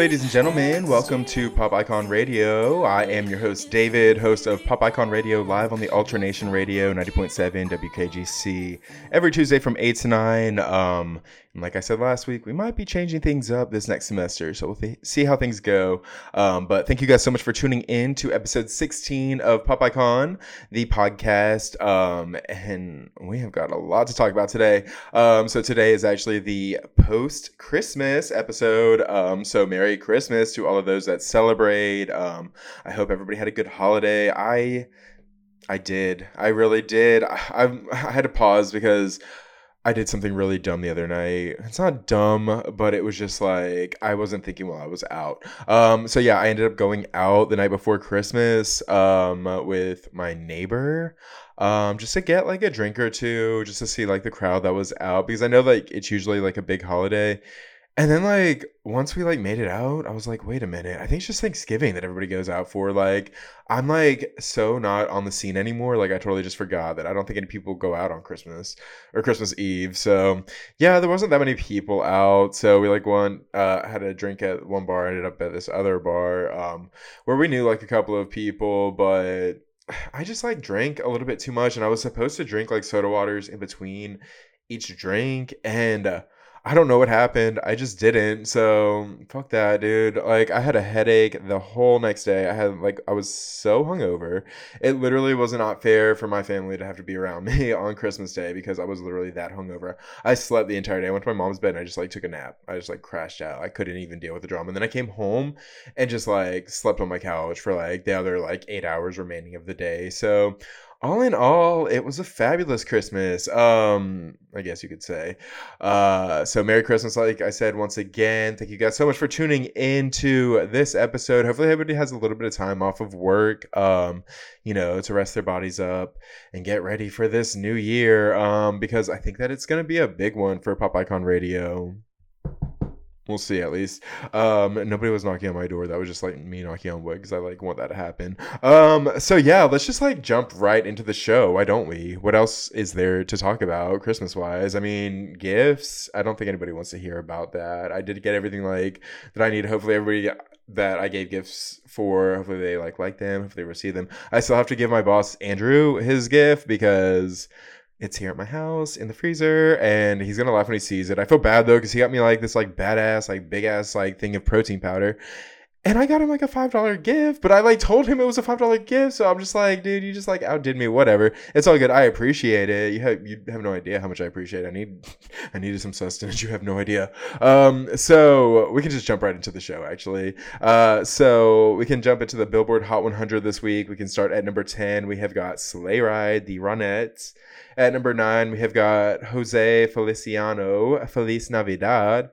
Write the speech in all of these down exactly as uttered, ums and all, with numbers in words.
Ladies and gentlemen, welcome to Pop Icon Radio. I am your host, David, host of Pop Icon Radio, live on the Alternation Radio, ninety point seven W K G C, every Tuesday from eight to nine. Um, and like I said last week, we might be changing things up this next semester, so we'll th- see how things go. Um, but thank you guys so much for tuning in to episode sixteen of Pop Icon, the podcast. Um, and we have got a lot to talk about today. Um, so today is actually the post-Christmas episode. Um, so Merry Christmas to all of those that celebrate. Um, I hope everybody had a good holiday. I, I did. I really did. I, I, I had to pause because I did something really dumb the other night. It's not dumb, but it was just like I wasn't thinking while I was out. Um, so yeah, I ended up going out the night before Christmas um, with my neighbor. Um, just to get like a drink or two, just to see like the crowd that was out, because I know like it's usually like a big holiday. And then like once we like made it out, I was like, wait a minute, I think it's just Thanksgiving that everybody goes out for. Like I'm like so not on the scene anymore. Like I totally just forgot that I don't think any people go out on Christmas or Christmas Eve. So yeah, there wasn't that many people out. So we like one uh, had a drink at one bar, ended up at this other bar um, where we knew like a couple of people, but I just like drank a little bit too much, and I was supposed to drink like soda waters in between each drink, and uh, I don't know what happened. I just didn't. So fuck that, dude. Like I had a headache the whole next day. I had like I was so hungover. It literally was not fair for my family to have to be around me on Christmas Day because I was literally that hungover. I slept the entire day. I went to my mom's bed and I just like took a nap. I just like crashed out. I couldn't even deal with the drama. And then I came home and just like slept on my couch for like the other like eight hours remaining of the day. So all in all, it was a fabulous Christmas, um, I guess you could say. Uh, so Merry Christmas, like I said, once again. Thank you guys so much for tuning into this episode. Hopefully everybody has a little bit of time off of work, um, you know, to rest their bodies up and get ready for this new year, um, because I think that it's going to be a big one for Pop Icon Radio. We'll see, at least. Um, nobody was knocking on my door. That was just like me knocking on wood because I like want that to happen. Um, so yeah, let's just like jump right into the show. Why don't we? What else is there to talk about Christmas wise? I mean, gifts. I don't think anybody wants to hear about that. I did get everything like that I need. Hopefully everybody that I gave gifts for, hopefully they like like them. Hopefully they receive them. I still have to give my boss Andrew his gift because it's here at my house in the freezer, and he's going to laugh when he sees it. I feel bad, though, because he got me, like, this, like, badass, like, big-ass, like, thing of protein powder. And I got him, like, a five dollar gift, but I, like, told him it was a five dollar gift. So I'm just like, dude, you just, like, outdid me. Whatever. It's all good. I appreciate it. You have, you have no idea how much I appreciate it. I, need, I needed some sustenance. You have no idea. Um, so we can just jump right into the show, actually. Uh, so we can jump into the Billboard Hot one hundred this week. We can start at number ten. We have got Sleigh Ride, The Ronettes. At number nine, we have got Jose Feliciano, Feliz Navidad.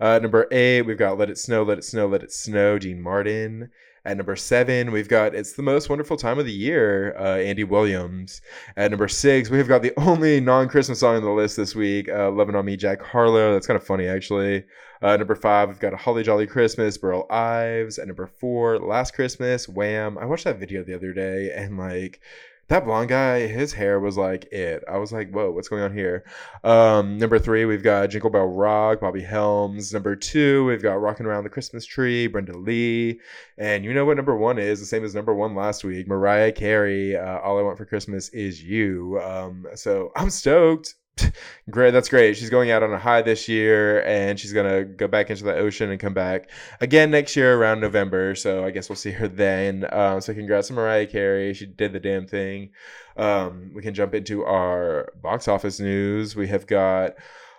Uh, at number eight, we've got Let It Snow, Let It Snow, Let It Snow, Dean Martin. At number seven, we've got It's the Most Wonderful Time of the Year, uh, Andy Williams. At number six, we have got the only non-Christmas song on the list this week, uh, Lovin' On Me, Jack Harlow. That's kind of funny, actually. Uh, number five, we've got A Holly Jolly Christmas, Burl Ives. At number four, Last Christmas, Wham! I watched that video the other day, and like that blonde guy, his hair was like it. I was like, whoa, what's going on here? Um, number three, we've got Jingle Bell Rock, Bobby Helms. Number two, we've got Rocking Around the Christmas Tree, Brenda Lee. And you know what number one is, the same as number one last week, Mariah Carey, uh, All I Want for Christmas Is You. Um, so I'm stoked. Great, that's great. She's going out on a high this year, and she's gonna go back into the ocean and come back again next year around November, so I guess we'll see her then. Um so congrats to Mariah Carey. She did the damn thing. Um we can jump into our box office news. We have got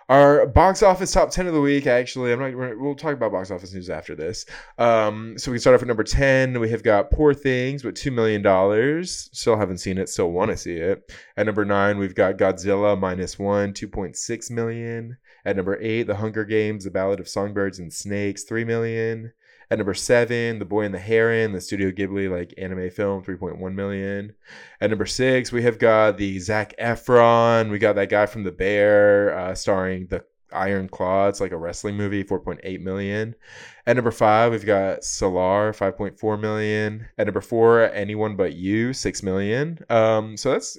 our box office top ten of the week, actually. I'm not. We're, we'll talk about box office news after this. Um, so we can start off at number ten. We have got Poor Things with two million dollars. Still haven't seen it. Still want to see it. At number nine, we've got Godzilla minus one, two point six million dollars. At number eight, The Hunger Games, The Ballad of Songbirds and Snakes, three million dollars. At number seven, The Boy and the Heron, the Studio Ghibli like anime film, three point one million dollars. At number six, we have got the Zac Efron. We got that guy from The Bear, uh, starring The Iron Claw. It's like a wrestling movie, four point eight million dollars. At number five, we've got Solar, five point four million. At number four, Anyone But You, six million. Um, so that's,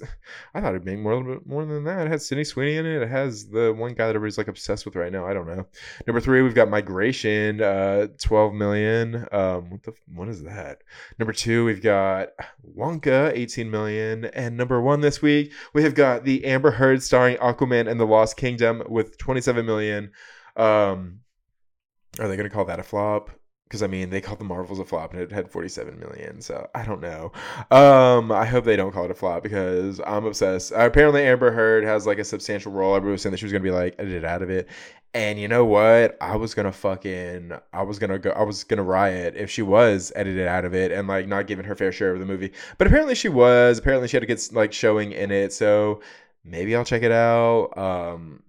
I thought it'd be more, a little bit more than that. It has Sydney Sweeney in it. It has the one guy that everybody's like obsessed with right now. I don't know. Number three, we've got Migration, uh, twelve million. Um, what the, what is that? Number two, we've got Wonka, eighteen million. And number one this week, we have got the Amber Heard starring Aquaman and the Lost Kingdom with twenty-seven million. Um, Are they going to call that a flop? Because, I mean, they called the Marvels a flop, and it had forty-seven million, so I don't know. Um, I hope they don't call it a flop, because I'm obsessed. Uh, apparently, Amber Heard has, like, a substantial role. Everybody was saying that she was going to be, like, edited out of it. And you know what? I was going to fucking – I was going to go – I was going to riot if she was edited out of it and, like, not given her fair share of the movie. But apparently she was. Apparently she had a good, like, showing in it, so maybe I'll check it out. Um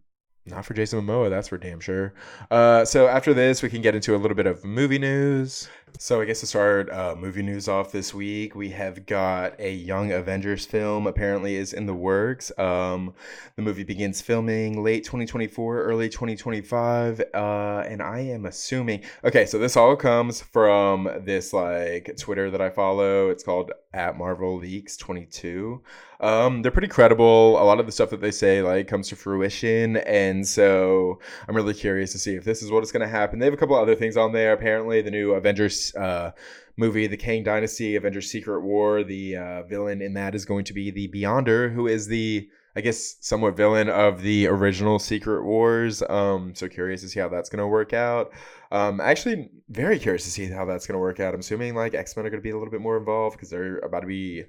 Not for Jason Momoa, that's for damn sure. Uh, so after this, we can get into a little bit of movie news. So I guess to start uh, movie news off this week, we have got a Young Avengers film apparently is in the works. Um, the movie begins filming late twenty twenty-four, early twenty twenty-five. Uh, and I am assuming... Okay, so this all comes from this like Twitter that I follow. It's called at Marvel Leaks twenty-two. Um, they're pretty credible. A lot of the stuff that they say like comes to fruition, and so I'm really curious to see if this is what is going to happen. They have a couple other things on there. Apparently, the new Avengers uh, movie, The Kang Dynasty, Avengers: Secret War. The uh, villain in that is going to be the Beyonder, who is the I guess somewhat villain of the original Secret Wars. Um, so curious to see how that's going to work out. Um, actually, very curious to see how that's going to work out. I'm assuming like X-Men are going to be a little bit more involved because they're about to be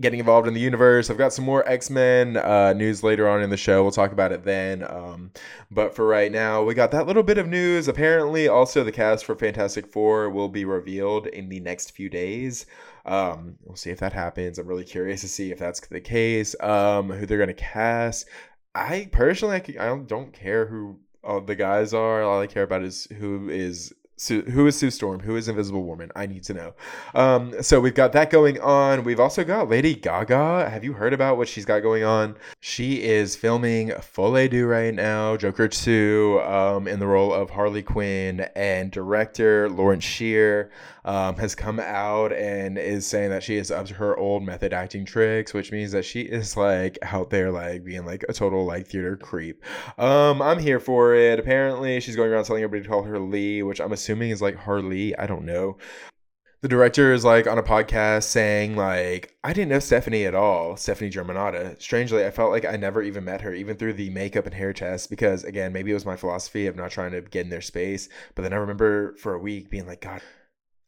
getting involved in the universe. I've got some more X-Men uh, news later on in the show. We'll talk about it then. Um, but for right now, we got that little bit of news. Apparently, also the cast for Fantastic Four will be revealed in the next few days. Um, we'll see if that happens. I'm really curious to see if that's the case. Um, who they're going to cast. I personally, I, can, I don't care who all the guys are. All I care about is who is... Sue, who is Sue Storm? Who is Invisible Woman? I need to know. Um, so we've got that going on. We've also got Lady Gaga. Have you heard about what she's got going on? She is filming Folie Du right now, Joker two, um, in the role of Harley Quinn, and director Lawrence Shear um, has come out and is saying that she is up to her old method acting tricks, which means that she is like out there like being like a total like theater creep. Um, I'm here for it. Apparently, she's going around telling everybody to call her Lee, which I'm assuming Assuming is like Harley. I don't know. The director is like on a podcast saying like, I didn't know Stephanie at all, Stephanie Germanata. Strangely, I felt like I never even met her, even through the makeup and hair test, because again, maybe it was my philosophy of not trying to get in their space. But then I remember for a week being like, God,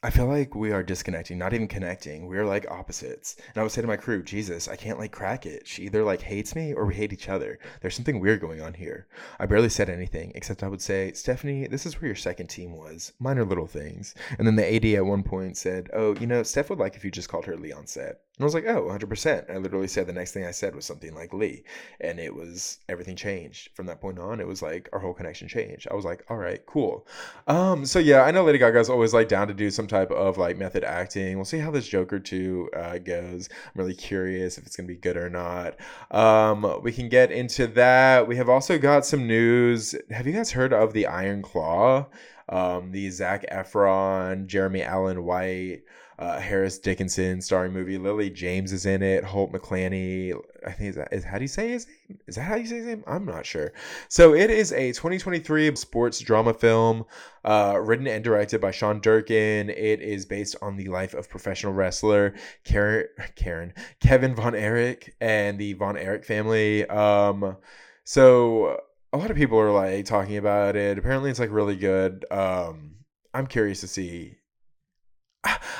I feel like we are disconnecting, not even connecting. We're like opposites. And I would say to my crew, Jesus, I can't like crack it. She either like hates me or we hate each other. There's something weird going on here. I barely said anything, except I would say, Stephanie, this is where your second team was. Minor little things. And then the A D at one point said, oh, you know, Steph would like if you just called her Lee on set. And I was like, oh, one hundred percent. I literally said the next thing I said was something like Lee. And it was, everything changed. From that point on, it was like our whole connection changed. I was like, all right, cool. Um, so yeah, I know Lady Gaga's always like down to do some type of like method acting. We'll see how this Joker two uh, goes. I'm really curious if it's going to be good or not. Um, we can get into that. We have also got some news. Have you guys heard of The Iron Claw? Um, the Zac Efron, Jeremy Allen White, Uh, Harris Dickinson starring movie. Lily James is in it. Holt McClaney, I think is that is how do you say his name? Is that how you say his name? I'm not sure. So it is a twenty twenty-three sports drama film, uh, written and directed by Sean Durkin. It is based on the life of professional wrestler Karen, Karen Kevin Von Erich and the Von Erich family. Um, so a lot of people are like talking about it. Apparently, it's like really good. Um, I'm curious to see.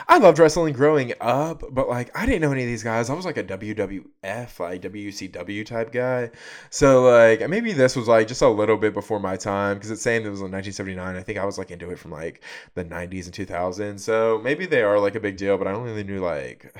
I loved wrestling growing up, but like I didn't know any of these guys. I was like a W W F, like W C W type guy. So like maybe this was like just a little bit before my time, because it's saying it was in nineteen seventy-nine. I think I was like into it from like the nineties and two thousands. So maybe they are like a big deal, but I only really knew like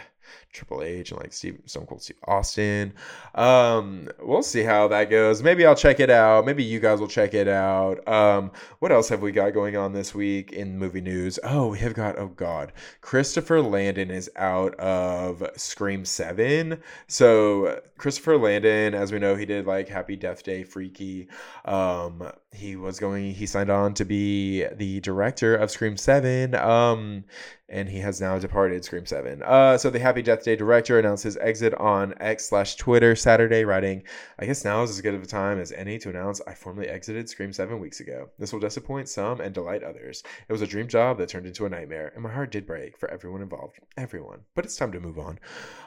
Triple H and like Steve, Stone Cold Steve Austin. Um, we'll see how that goes. Maybe I'll check it out. Maybe you guys will check it out. Um, what else have we got going on this week in movie news? Oh, we have got, oh God, Christopher Landon is out of Scream seven. So Christopher Landon, as we know, he did like Happy Death Day, Freaky. Um, he was going, he signed on to be the director of Scream seven. Um, and he has now departed Scream seven. Uh, so the Happy Death Day director announced his exit on X slash Twitter Saturday, writing, "I guess now is as good of a time as any to announce I formally exited Scream seven weeks ago. This will disappoint some and delight others. It was a dream job that turned into a nightmare, and my heart did break for everyone involved. Everyone. But it's time to move on."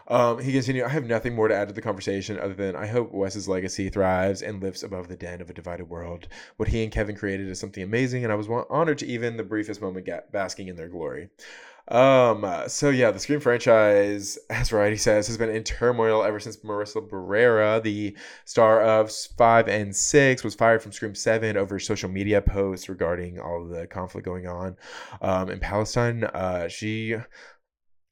Um, he continued, "I have nothing more to add to the conversation other than I hope Wes's legacy thrives and lifts above the den of a divided world. What he and Kevin created is something amazing, and I was honored to even the briefest moment get basking in their glory." Um, so yeah, the Scream franchise, as Variety says, has been in turmoil ever since Marissa Barrera, the star of five and six, was fired from Scream seven over social media posts regarding all the conflict going on, um, in Palestine. Uh, she...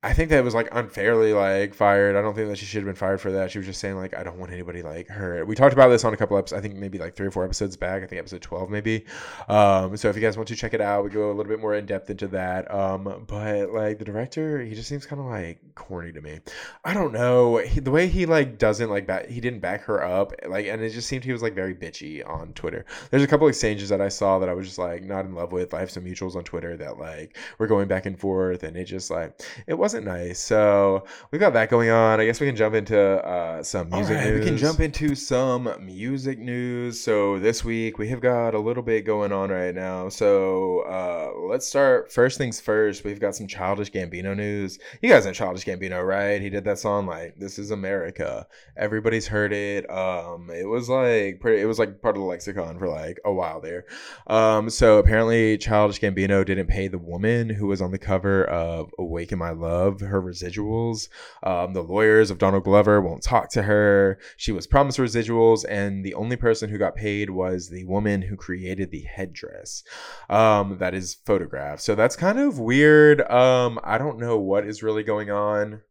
I think that was like unfairly like fired. I don't think that she should have been fired for that. She was just saying like, I don't want anybody like her. We talked about this on a couple episodes, I think maybe like three or four episodes back. I think episode twelve maybe. Um, so if you guys want to check it out, we go a little bit more in depth into that. Um, but like the director, he just seems kind of like corny to me. I don't know. He, the way he like doesn't like back, he didn't back her up. Like, and it just seemed he was like very bitchy on Twitter. There's a couple exchanges that I saw that I was just like not in love with. I have some mutuals on Twitter that like we're going back and forth, and it just like it was. Wasn't nice. So we've got that going on. I guess we can jump into uh some music All right, news. We can jump into some music news. So this week we have got a little bit going on right now. So uh let's start first things first. We've got some Childish Gambino news. You guys know Childish Gambino, right? He did that song like "This Is America." Everybody's heard it. Um, it was like pretty. It was like part of the lexicon for like a while there. Um, so apparently Childish Gambino didn't pay the woman who was on the cover of "Awaken My Love." Of her residuals. Um, the lawyers of Donald Glover won't talk to her. She was promised residuals, and the only person who got paid was the woman who created the headdress um, that is photographed. So that's kind of weird. Um, I don't know what is really going on.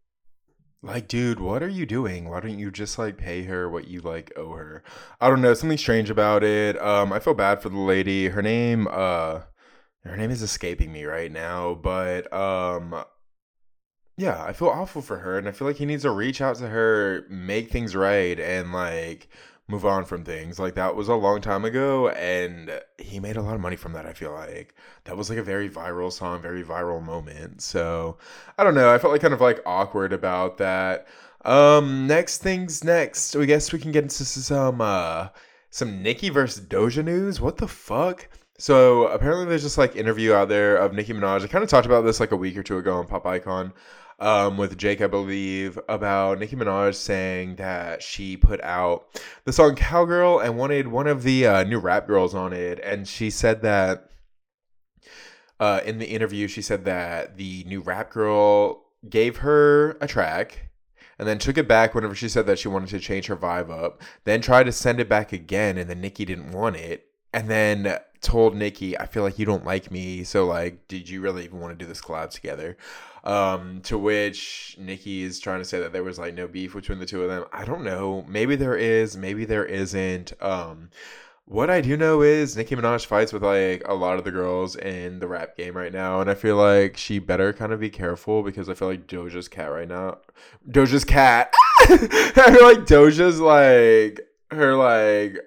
Like, dude, what are you doing? Why don't you just like pay her what you like owe her? I don't know. Something strange about it. Um, I feel bad for the lady. Her name, uh, her name is escaping me right now, but um. Yeah, I feel awful for her, and I feel like he needs to reach out to her, make things right, and, like, move on from things. Like, that was a long time ago, and he made a lot of money from that, I feel like. That was, like, a very viral song, very viral moment. So, I don't know. I felt, like, kind of, like, awkward about that. Um, next things next. I guess we can get into some, uh, some Nicki versus Doja news. What the fuck? So, apparently there's this, like, interview out there of Nicki Minaj. I kind of talked about this, like, a week or two ago on Pop Icon. Um, with Jake, I believe, about Nicki Minaj saying that she put out the song Cowgirl and wanted one of the uh, new rap girls on it. And she said that uh, in the interview, she said that the new rap girl gave her a track and then took it back whenever she said that she wanted to change her vibe up, then tried to send it back again. And then Nicki didn't want it. And then told Nicki, "I feel like you don't like me, so like, did you really even want to do this collab together?" Um, to which Nicki is trying to say that there was like no beef between the two of them. I don't know. Maybe there is. Maybe there isn't. Um, what I do know is Nicki Minaj fights with like a lot of the girls in the rap game right now, and I feel like she better kind of be careful because I feel like Doja's cat right now. Doja's cat. I feel like Doja's like her like.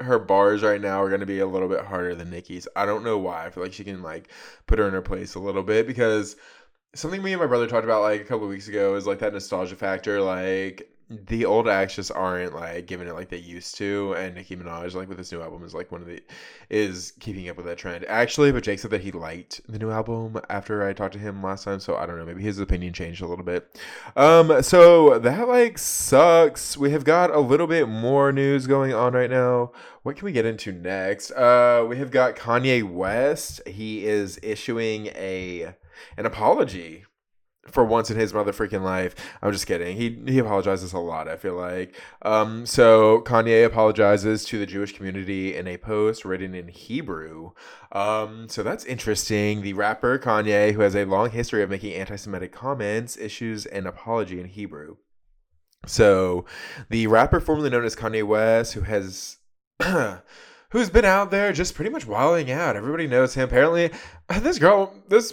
her bars right now are going to be a little bit harder than Nicki's. I don't know why. I feel like she can like put her in her place a little bit, because something me and my brother talked about like a couple of weeks ago is like that nostalgia factor. Like the old acts just aren't like giving it like they used to, and Nicki Minaj like with this new album is like one of the is keeping up with that trend actually. But Jake said that he liked the new album after I talked to him last time, so I don't know, maybe his opinion changed a little bit. Um so that like sucks. We have got a little bit more news going on right now. What can we get into next? Uh we have got Kanye West. He is issuing a an apology for once in his mother freaking life. I'm just kidding. He he apologizes a lot, I feel like. Um, so Kanye apologizes to the Jewish community in a post written in Hebrew. Um, so that's interesting. The rapper Kanye, who has a long history of making anti-Semitic comments, issues an apology in Hebrew. So the rapper formerly known as Kanye West, who has... who's been out there just pretty much wilding out. Everybody knows him. Apparently, this girl... this.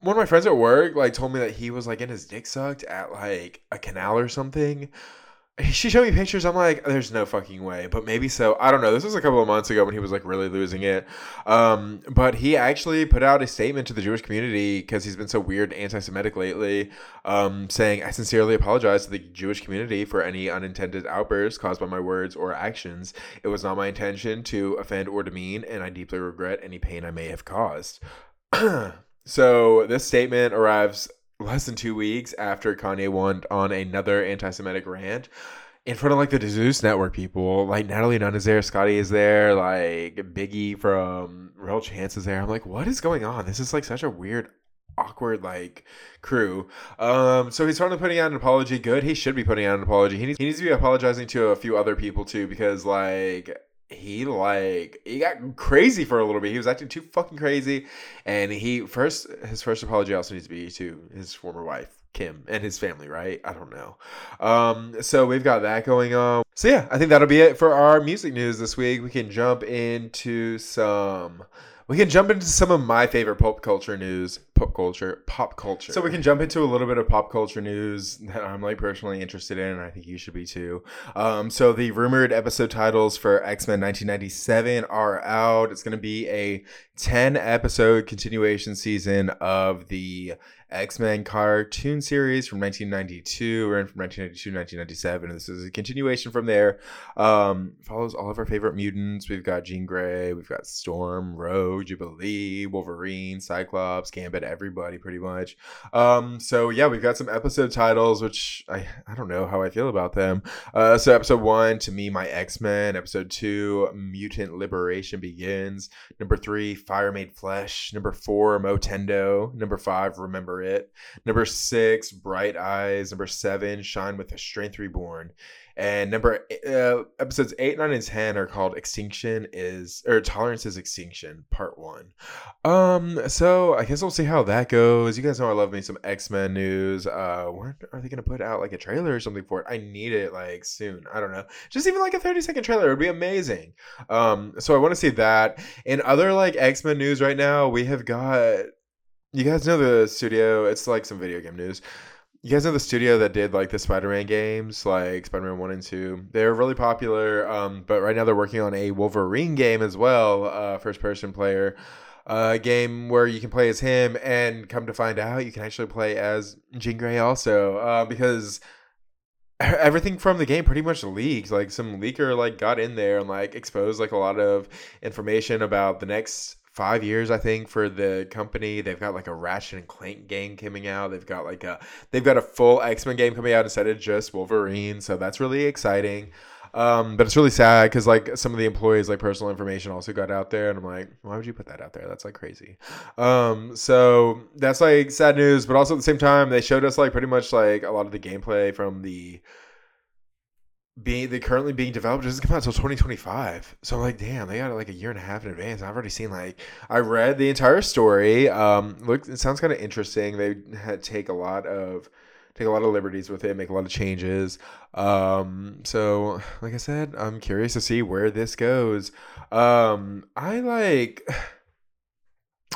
One of my friends at work, like, told me that he was, like, in his dick sucked at, like, a canal or something. She showed me pictures. I'm like, there's no fucking way. But maybe so. I don't know. This was a couple of months ago when he was, like, really losing it. Um, but he actually put out a statement to the Jewish community because he's been so weird and anti-Semitic lately, um, saying, I sincerely apologize to the Jewish community for any unintended outbursts caused by my words or actions. It was not my intention to offend or demean, and I deeply regret any pain I may have caused. So this statement arrives less than two weeks after Kanye went on another anti-Semitic rant in front of, like, the Zeus Network people. Like, Natalie Nunn is there, Scotty is there, like, Biggie from Real Chance is there. I'm like, what is going on? This is, like, such a weird, awkward, like, crew. Um, so he's finally putting out an apology. Good, he should be putting out an apology. He needs, he needs to be apologizing to a few other people, too, because, like... He, like, he got crazy for a little bit. He was acting too fucking crazy. And he first, his first apology also needs to be to his former wife, Kim, and his family, right? I don't know. Um, so we've got that going on. So yeah, I think that'll be it for our music news this week. We can jump into some... We can jump into some of my favorite pop culture news. Pop culture. Pop culture. So we can jump into a little bit of pop culture news that I'm, like, personally interested in, and I think you should be too. Um, so the rumored episode titles for X-Men nineteen ninety-seven are out. It's going to be a ten-episode continuation season of the X-Men cartoon series from nineteen ninety-two. We're in from nineteen ninety-two to nineteen ninety-seven, and this is a continuation from there. Um, follows all of our favorite mutants. We've got Jean Grey. We've got Storm, Rogue, Jubilee, Wolverine, Cyclops, Gambit, everybody pretty much. Um, so yeah, we've got some episode titles, which I, I don't know how I feel about them. Uh, so episode one, To Me, My X-Men. Episode two, Mutant Liberation Begins. Number three, Fire Made Flesh. Number four, Motendo. Number five, Remember It. Number six, Bright Eyes. Number seven, Shine with a Strength Reborn. And number uh, episodes eight, nine, and ten are called Extinction is or Tolerance is Extinction, part one. Um, so I guess we'll see how that goes. You guys know I love me some X-Men news. Uh, when are they gonna put out, like, a trailer or something for it? I need it, like, soon. I don't know. Just even, like, a thirty second trailer would be amazing. Um, so I want to see that. In other, like, X-Men news right now, we have got, you guys know the studio, it's like some video game news. You guys know the studio that did, like, the Spider-Man games, like Spider-Man one and two? They're really popular, um, but right now they're working on a Wolverine game as well, uh, first-person player uh, game where you can play as him, and come to find out, you can actually play as Jean Grey also, uh, because... everything from the game pretty much leaked. Like, some leaker, like, got in there and, like, exposed, like, a lot of information about the next five years, I think, for the company. They've got, like, a Ratchet and Clank game coming out. They've got, like, a they've got a full X-Men game coming out instead of just Wolverine. So that's really exciting. Um, but it's really sad because, like, some of the employees, like, personal information also got out there, and I'm like, why would you put that out there? That's, like, crazy. Um, so that's, like, sad news, but also at the same time, they showed us, like, pretty much, like, a lot of the gameplay from the being the currently being developed. Doesn't come out until twenty twenty-five. So I'm like, damn, they got it, like, a year and a half in advance. I've already seen, like, I read the entire story. Um, look, it sounds kind of interesting. They had take a lot of. Take a lot of liberties with it, make a lot of changes. Um, so, like I said, I'm curious to see where this goes. Um, I like...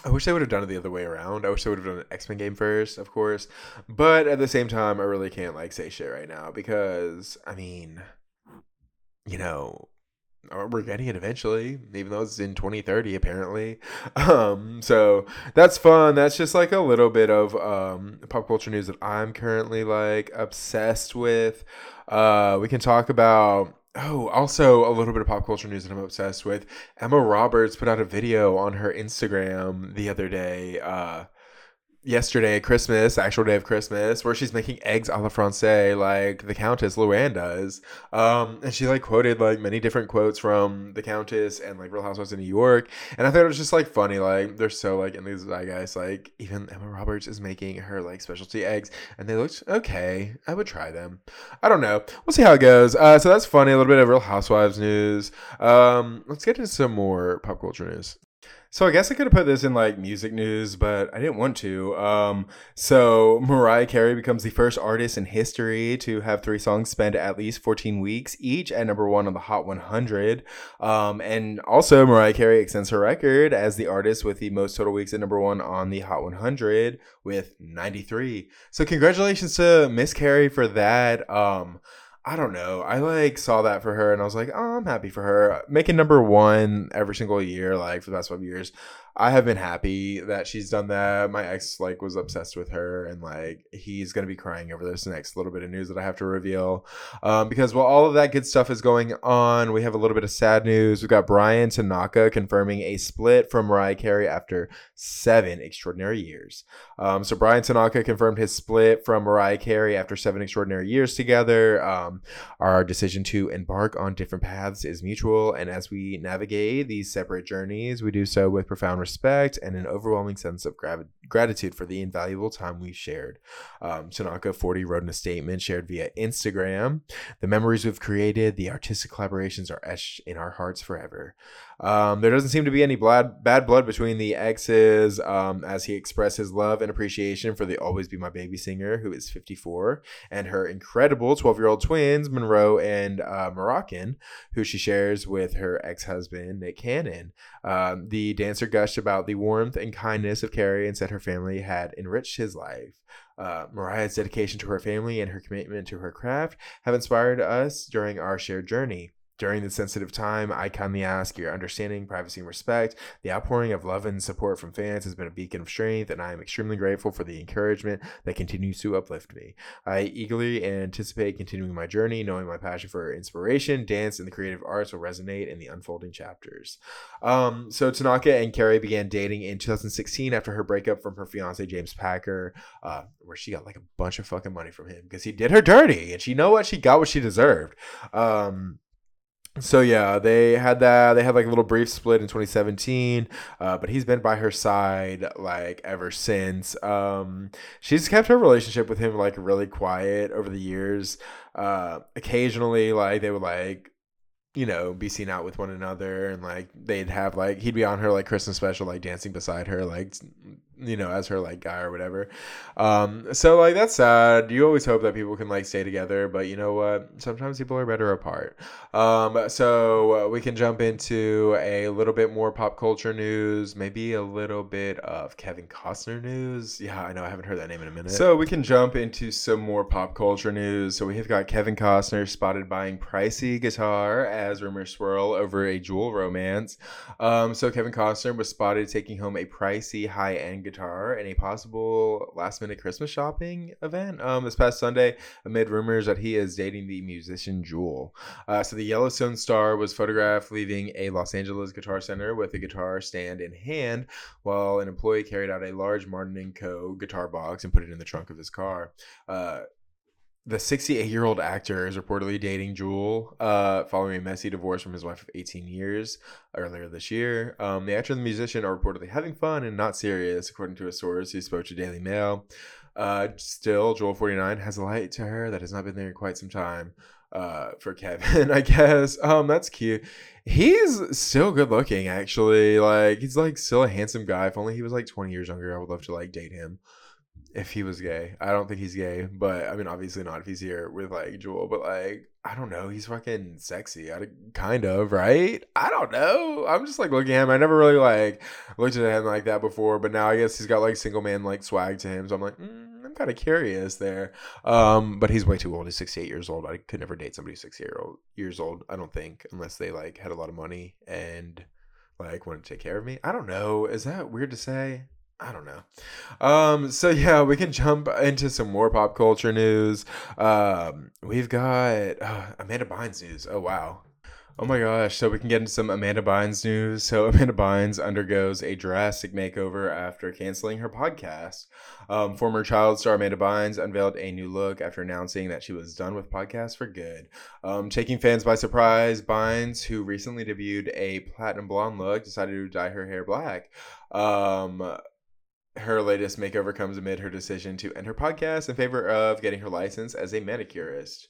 I wish they would have done it the other way around. I wish they would have done an X-Men game first, of course. But at the same time, I really can't, like, say shit right now because, I mean, you know... we're getting it eventually, even though it's in twenty thirty apparently. Um, so that's fun. That's just, like, a little bit of um, pop culture news that I'm currently, like, obsessed with. Uh, we can talk about, oh, also a little bit of pop culture news that I'm obsessed with. Emma Roberts put out a video on her Instagram the other day, uh, yesterday at Christmas, actual day of Christmas, where she's making eggs a la Francais like the Countess Luann is. Um, and she like quoted like many different quotes from the Countess and like Real Housewives of New York. And I thought it was just like funny. Like they're so like in these zeitgeist. Like even Emma Roberts is making her like specialty eggs and they looked okay. I would try them. I don't know. We'll see how it goes. Uh, so that's funny. A little bit of Real Housewives news. Um, let's get into some more pop culture news. So I guess I could have put this in like music news, but I didn't want to. Um, so Mariah Carey becomes the first artist in history to have three songs spend at least fourteen weeks each at number one on the Hot one hundred. Um, and also Mariah Carey extends her record as the artist with the most total weeks at number one on the Hot one hundred with ninety-three. So congratulations to Miss Carey for that. Um, I don't know. I like saw that for her and I was like, oh, I'm happy for her. Making number one every single year, like for the past five years. I have been happy that she's done that. My ex like was obsessed with her and like he's going to be crying over this next little bit of news that I have to reveal. Um, because while all of that good stuff is going on, we have a little bit of sad news. We've got Brian Tanaka confirming a split from Mariah Carey after seven extraordinary years. Um, so Brian Tanaka confirmed his split from Mariah Carey after seven extraordinary years together. Um, our decision to embark on different paths is mutual. And as we navigate these separate journeys, we do so with profound respect and an overwhelming sense of gra- gratitude for the invaluable time we shared. Um, Tanaka forty wrote in a statement shared via Instagram, the memories we've created, the artistic collaborations are etched in our hearts forever. Um, there doesn't seem to be any blad- bad blood between the exes um, as he expressed his love and appreciation for the Always Be My Baby singer, who is fifty-four, and her incredible twelve-year-old twins, Monroe and uh, Moroccan, who she shares with her ex-husband, Nick Cannon. Um, the dancer gushed about the warmth and kindness of Carey and said her family had enriched his life. Uh, Mariah's dedication to her family and her commitment to her craft have inspired us during our shared journey. During this sensitive time, I kindly ask your understanding, privacy, and respect. The outpouring of love and support from fans has been a beacon of strength, and I am extremely grateful for the encouragement that continues to uplift me. I eagerly anticipate continuing my journey, knowing my passion for inspiration, dance, and the creative arts will resonate in the unfolding chapters. Um, so Tanaka and Carey began dating in two thousand sixteen after her breakup from her fiancé, James Packer, uh, where she got like a bunch of fucking money from him because he did her dirty, and she, you know what? She got what she deserved. Um... So, yeah, they had that. They had like a little brief split in twenty seventeen, uh, but he's been by her side like ever since. Um, she's kept her relationship with him like really quiet over the years. Uh, occasionally, like they would like, you know, be seen out with one another and like they'd have like he'd be on her like Christmas special, like dancing beside her, like, you know, as her like guy or whatever. Um, so like that's sad. You always hope that people can like stay together, but you know what? Sometimes people are better apart. Um, so we can jump into a little bit more pop culture news, maybe a little bit of Kevin Costner news. Yeah, I know I haven't heard that name in a minute. So we can jump into some more pop culture news. So we have got Kevin Costner spotted buying pricey guitar as rumors swirl over a jewel romance. Um, so Kevin Costner was spotted taking home a pricey high-end guitar. guitar in a possible last-minute Christmas shopping event um, this past Sunday amid rumors that he is dating the musician Jewel. Uh, so the Yellowstone star was photographed leaving a Los Angeles guitar center with a guitar stand in hand while an employee carried out a large Martin and Co. guitar box and put it in the trunk of his car. Uh, The sixty-eight-year-old actor is reportedly dating Jewel uh, following a messy divorce from his wife of eighteen years earlier this year. Um, the actor and the musician are reportedly having fun and not serious, according to a source who spoke to Daily Mail. Uh, still, Jewel forty-nine has a light to her that has not been there in quite some time. Uh, for Kevin, I guess. Um, that's cute. He's still good looking, actually. Like he's like still a handsome guy. If only he was like twenty years younger, I would love to like date him. If he was gay. I don't think he's gay, but I mean, obviously not if he's here with like Jewel, but like, I don't know. He's fucking sexy. I, kind of, right? I don't know. I'm just like looking at him. I never really like looked at him like that before, but now I guess he's got like single man like swag to him. So I'm like, mm, I'm kind of curious there. Um, but he's way too old. He's sixty-eight years old. I could never date somebody sixty-eight years old. I don't think, unless they like had a lot of money and like wanted to take care of me. I don't know. Is that weird to say? I don't know. Um, so, yeah, we can jump into some more pop culture news. Um, we've got uh, Amanda Bynes news. Oh, wow. Oh my gosh, so we can get into some Amanda Bynes news. So Amanda Bynes undergoes a drastic makeover after canceling her podcast. Um, former child star Amanda Bynes unveiled a new look after announcing that she was done with podcasts for good. Um, taking fans by surprise, Bynes, who recently debuted a platinum blonde look, decided to dye her hair black. Um... Her latest makeover comes amid her decision to end her podcast in favor of getting her license as a manicurist.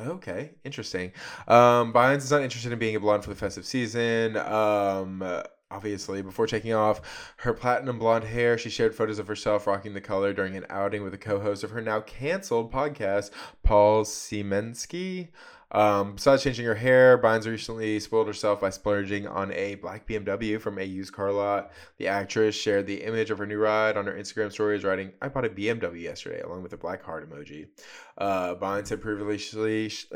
Okay, interesting. Um, Bynes is not interested in being a blonde for the festive season. Um, obviously, before taking off her platinum blonde hair, she shared photos of herself rocking the color during an outing with a co-host of her now canceled podcast, Paul Siemensky. Um, besides changing her hair, Bynes recently spoiled herself by splurging on a black B M W from a used car lot. The actress shared the image of her new ride on her Instagram stories, writing, "I bought a B M W yesterday," along with a black heart emoji. Uh, Bynes had previously... Sh-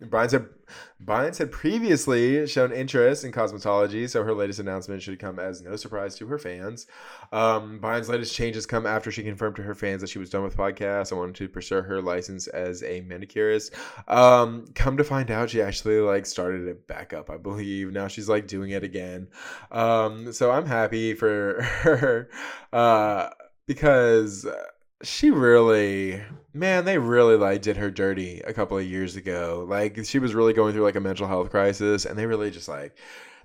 Bynes had, Bynes had previously shown interest in cosmetology, so her latest announcement should come as no surprise to her fans. Um, Bynes' latest changes come after she confirmed to her fans that she was done with podcasts and wanted to pursue her license as a manicurist. Um, come to find out, she actually like started it back up, I believe. Now she's like doing it again. Um, so I'm happy for her uh, because... She really, man, they really, like, did her dirty a couple of years ago. Like, she was really going through, like, a mental health crisis, and they really just, like,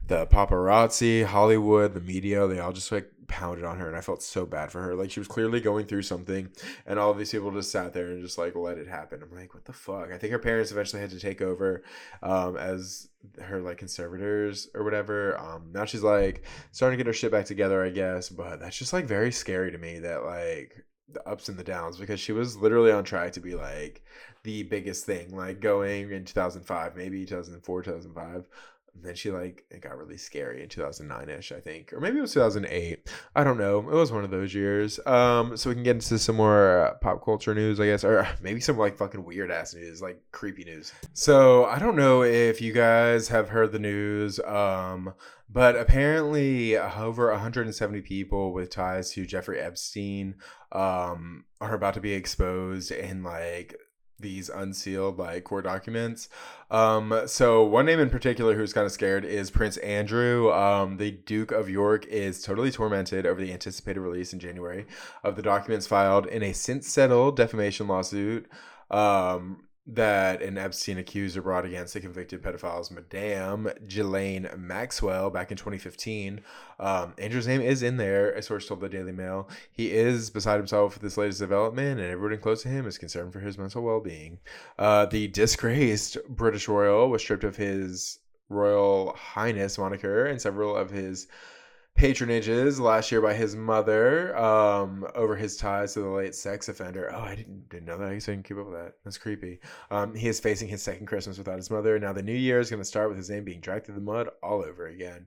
the paparazzi, Hollywood, the media, they all just, like, pounded on her, and I felt so bad for her. Like, she was clearly going through something, and all of these people just sat there and just, like, let it happen. I'm like, what the fuck? I think her parents eventually had to take over um, as her, like, conservators or whatever. Um, now she's, like, starting to get her shit back together, I guess, but that's just, like, very scary to me that, like... the ups and the downs, because she was literally on track to be like the biggest thing, like going in two thousand five, maybe two thousand four, two thousand five. And then she like, it got really scary in two thousand nine-ish, I think, or maybe it was two thousand eight. I don't know. It was one of those years. Um, so we can get into some more uh, pop culture news, I guess, or maybe some like fucking weird ass news, like creepy news. So I don't know if you guys have heard the news. Um, But apparently over one hundred seventy people with ties to Jeffrey Epstein um, are about to be exposed in like these unsealed like court documents. Um, so one name in particular who's kind of scared is Prince Andrew. Um, the Duke of York is totally tormented over the anticipated release in January of the documents filed in a since settled defamation lawsuit Um that an Epstein accuser brought against the convicted pedophile's Madame Ghislaine Maxwell back in twenty fifteen. Um, Andrew's name is in there, a source told the Daily Mail. He is beside himself with this latest development, and everyone close to him is concerned for his mental well-being. Uh, the disgraced British royal was stripped of his Royal Highness moniker and several of his patronages last year by his mother um over his ties to the late sex offender. Oh, I didn't didn't know that. I guess I didn't keep up with that. That's creepy. Um, he is facing his second Christmas without his mother. Now the new year is going to start with his name being dragged through the mud all over again.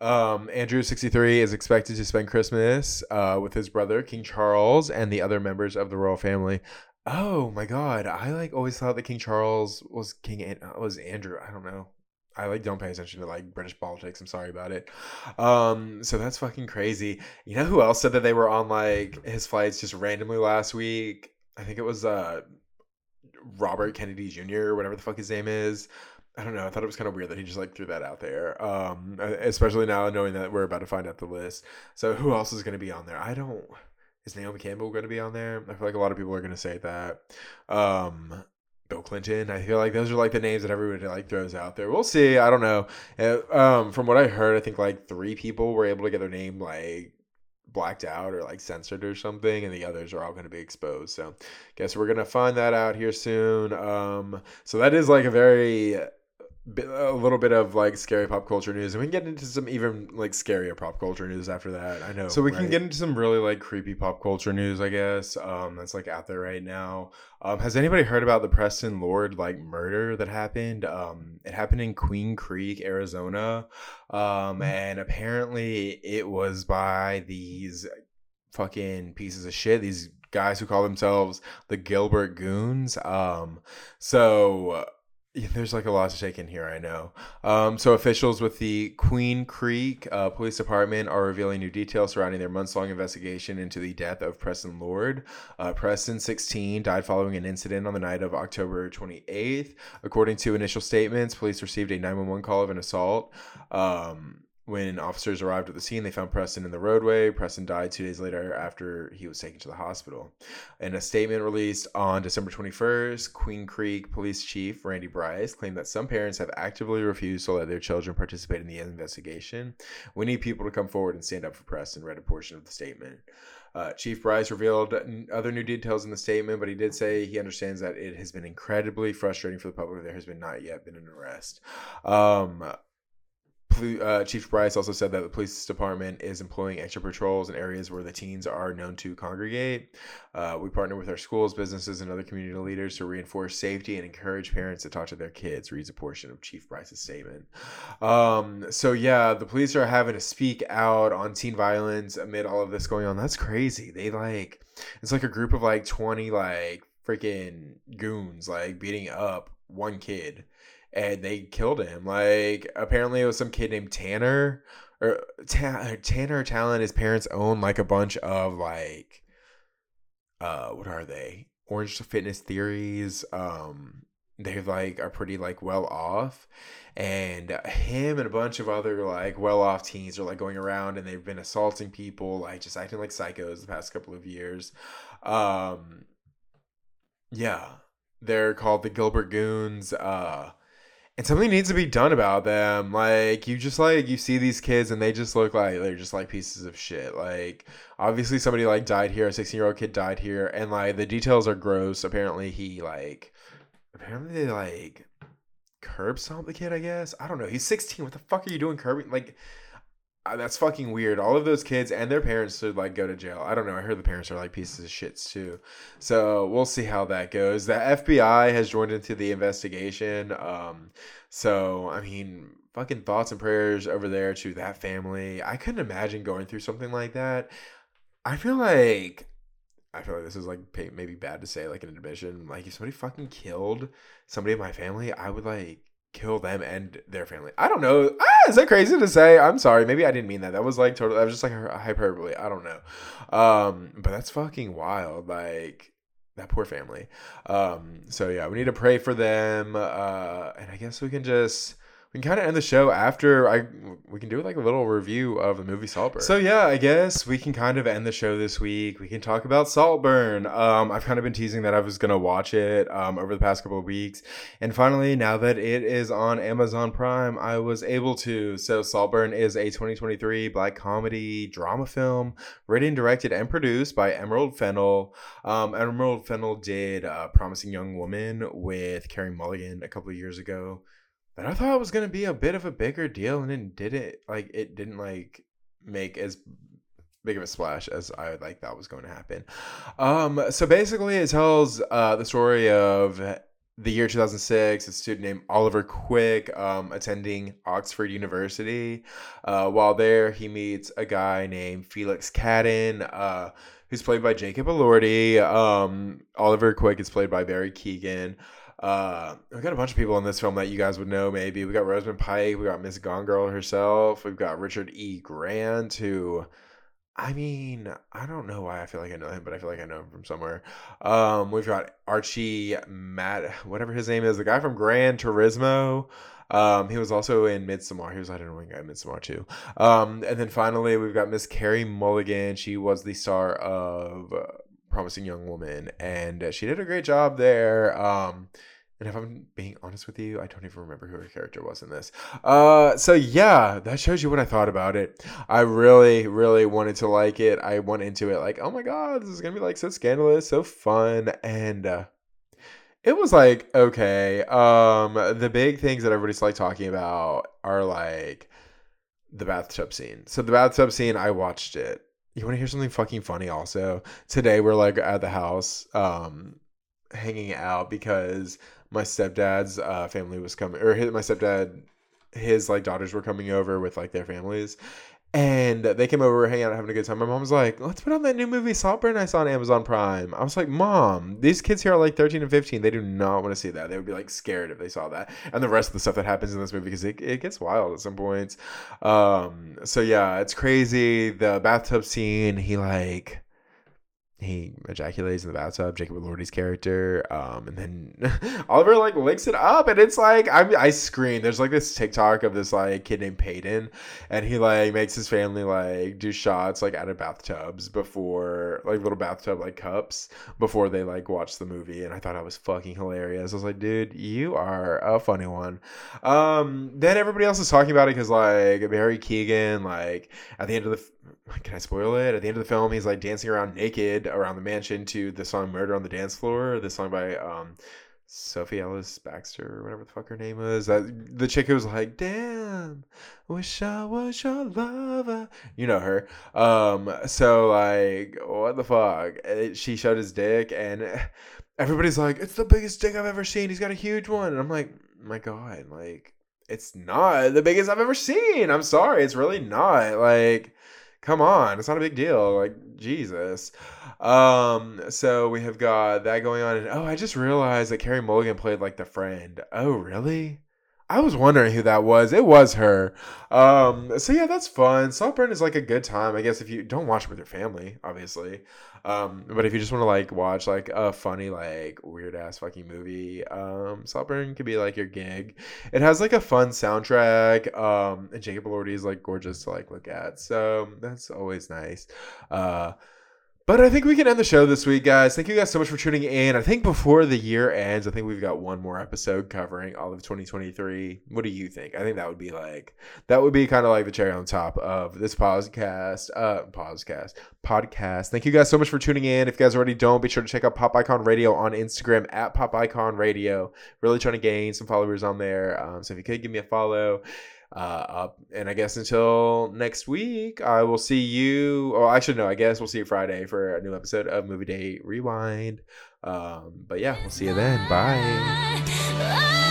Um, Andrew, sixty-three, is expected to spend Christmas uh with his brother, King Charles, and the other members of the royal family. Oh my God, I like always thought that King Charles was King An- was Andrew. I don't know. I like don't pay attention to like British politics. I'm sorry about it. Um, so that's fucking crazy. You know who else said that they were on like his flights just randomly last week? I think it was uh, Robert Kennedy Junior or whatever the fuck his name is. I don't know. I thought it was kind of weird that he just like threw that out there. Um, especially now knowing that we're about to find out the list. So who else is going to be on there? I don't. Is Naomi Campbell going to be on there? I feel like a lot of people are going to say that. Um, Bill Clinton. I feel like those are like the names that everybody like throws out there. We'll see. I don't know. It, um, from what I heard, I think like three people were able to get their name like blacked out or like censored or something, and the others are all going to be exposed. So guess we're going to find that out here soon. Um, so that is like a very a little bit of like scary pop culture news, and we can get into some even like scarier pop culture news after that. I know. So we right? can get into some really like creepy pop culture news, I guess. Um, that's like out there right now. Um, has anybody heard about the Preston Lord like murder that happened? Um, it happened in Queen Creek, Arizona, um, and apparently it was by these fucking pieces of shit. These guys who call themselves the Gilbert Goons. Um, so. Yeah, there's like a lot to take in here, I know. Um, so officials with the Queen Creek uh, Police Department are revealing new details surrounding their months-long investigation into the death of Preston Lord. Uh, Preston, sixteen, died following an incident on the night of October twenty-eighth. According to initial statements, police received a nine one one call of an assault. Um, when officers arrived at the scene, they found Preston in the roadway. Preston died two days later after he was taken to the hospital. In a statement released on December twenty-first, Queen Creek Police Chief Randy Bryce claimed that some parents have actively refused to let their children participate in the investigation. "We need people to come forward and stand up for Preston," read a portion of the statement. Uh, Chief Bryce revealed other new details in the statement, but he did say he understands that it has been incredibly frustrating for the public. There has been not yet been an arrest. Um... Uh, Chief Bryce also said that the police department is employing extra patrols in areas where the teens are known to congregate. Uh, we partner with our schools, businesses, and other community leaders to reinforce safety and encourage parents to talk to their kids," reads a portion of Chief Bryce's statement. Um, so, yeah, the police are having to speak out on teen violence amid all of this going on. That's crazy. They, like, it's like a group of, like, twenty, like, freaking goons, like, beating up one kid. And they killed him. Like, apparently it was some kid named Tanner. Or Ta- Tanner Talon, his parents own, like, a bunch of, like, uh, what are they? Orange Fitness Theories. Um, they, like, are pretty, like, well-off. And him and a bunch of other, like, well-off teens are, like, going around. And they've been assaulting people, like, just acting like psychos the past couple of years. Um, yeah. They're called the Gilbert Goons. Uh... And something needs to be done about them. Like, you just, like, you see these kids and they just look like they're just, like, pieces of shit. Like, obviously somebody, like, died here. A sixteen-year-old kid died here. And, like, the details are gross. Apparently he, like, apparently they, like, curb stomped the kid, I guess. I don't know. He's sixteen. What the fuck are you doing curbing? Like, that's fucking weird. All of those kids and their parents should, like, go to jail. I don't know. I heard the parents are, like, pieces of shits too. So we'll see how that goes. The F B I has joined into the investigation. Um, so, I mean, fucking thoughts and prayers over there to that family. I couldn't imagine going through something like that. I feel like... I feel like this is, like, maybe bad to say, like, an admission. Like, if somebody fucking killed somebody in my family, I would, like... kill them and their family. I don't know. Ah, is that crazy to say? I'm sorry. Maybe I didn't mean that. That was like totally, that was just like hyperbole. I don't know. Um, but that's fucking wild. Like, that poor family. Um, so yeah, we need to pray for them. Uh, and I guess we can just, we can kind of end the show after I, we can do like a little review of the movie Saltburn. So yeah, I guess we can kind of end the show this week. We can talk about Saltburn. Um, I've kind of been teasing that I was going to watch it um, over the past couple of weeks. And finally, now that it is on Amazon Prime, I was able to. So Saltburn is a twenty twenty-three black comedy drama film written, directed, and produced by Emerald Fennell. Um, Emerald Fennell did uh, Promising Young Woman with Carey Mulligan a couple of years ago. That I thought it was going to be a bit of a bigger deal, and it didn't, like, it didn't, like, make as big of a splash as I would like that was going to happen. Um, so basically it tells uh, the story of the year two thousand six, a student named Oliver Quick um, attending Oxford University. Uh, while there, he meets a guy named Felix Cadden, uh, who's played by Jacob Elordi. Um, Oliver Quick is played by Barry Keoghan. Uh, we got a bunch of people in this film that you guys would know. Maybe we got Rosamund Pike, we got Miss Gone Girl herself, we've got Richard E. Grant, who, I mean, I don't know why I feel like I know him, but I feel like I know him from somewhere. Um, we've got Archie Matt, whatever his name is, the guy from Gran Turismo. Um, he was also in Midsommar. He was an annoying guy in Midsommar too. Um, and then finally we've got Miss Carey Mulligan. She was the star of Uh, Promising Young Woman, and she did a great job there. Um and if I'm being honest with you, I don't even remember who her character was in this. Uh so yeah, that shows you what I thought about it. I really really wanted to like it. I went into it like, oh my god, this is gonna be like so scandalous, so fun, and uh it was like okay. Um the big things that everybody's like talking about are like the bathtub scene. So the bathtub scene, I watched it. You want to hear something fucking funny also? Today we're like at the house um, hanging out because my stepdad's uh, family was coming. Or his, my stepdad, his like daughters were coming over with like their families. And they came over, we were hanging out, having a good time. My mom was like, let's put on that new movie Saltburn I saw on Amazon Prime. I was like, Mom, these kids here are like thirteen and fifteen. They do not want to see that. They would be like scared if they saw that. And the rest of the stuff that happens in this movie, because it, it gets wild at some points. Um, so yeah, it's crazy. The bathtub scene, he like... he ejaculates in the bathtub, Jacob Elordi's character, um, and then Oliver like licks it up, and it's like I I scream. There's like this TikTok of this like kid named Peyton, and he like makes his family like do shots like out of bathtubs before like little bathtub like cups before they like watch the movie, and I thought I was fucking hilarious. I was like, dude, you are a funny one. Um, then everybody else is talking about it because like Barry Keoghan like at the end of the f- can I spoil it? At the end of the film, he's like dancing around naked around the mansion to the song Murder on the Dance Floor, the song by um Sophie Ellis Baxter or whatever the fuck her name is, that the chick who was like, damn, wish I was your lover, you know her. Um so like what the fuck, it, she showed his dick and everybody's like, it's the biggest dick I've ever seen, he's got a huge one, and I'm like, my god, like it's not the biggest I've ever seen, I'm sorry, it's really not, like come on, it's not a big deal, like Jesus. Um so we have got that going on, and oh, I just realized that Carey Mulligan played like the friend. Oh really? I was wondering who that was. It was her. Um so yeah, that's fun. Saltburn is like a good time, I guess, if you don't watch it with your family, obviously. Um but if you just want to like watch like a funny like weird ass fucking movie, um Saltburn could be like your gig. It has like a fun soundtrack, um and Jacob Elordi is like gorgeous to like look at, so that's always nice. uh But I think we can end the show this week, guys. Thank you guys so much for tuning in. I think before the year ends, I think we've got one more episode covering all of twenty twenty-three. What do you think? I think that would be like, that would be kind of like the cherry on top of this podcast, uh, podcast, podcast. Thank you guys so much for tuning in. If you guys already don't, be sure to check out Pop Icon Radio on Instagram at Pop Icon Radio. Really trying to gain some followers on there. Um, so if you could give me a follow. Uh, up. And I guess until next week, I will see you. Oh, actually, no, I guess we'll see you Friday for a new episode of Movie Day Rewind. Um, but yeah, we'll see you then. Bye.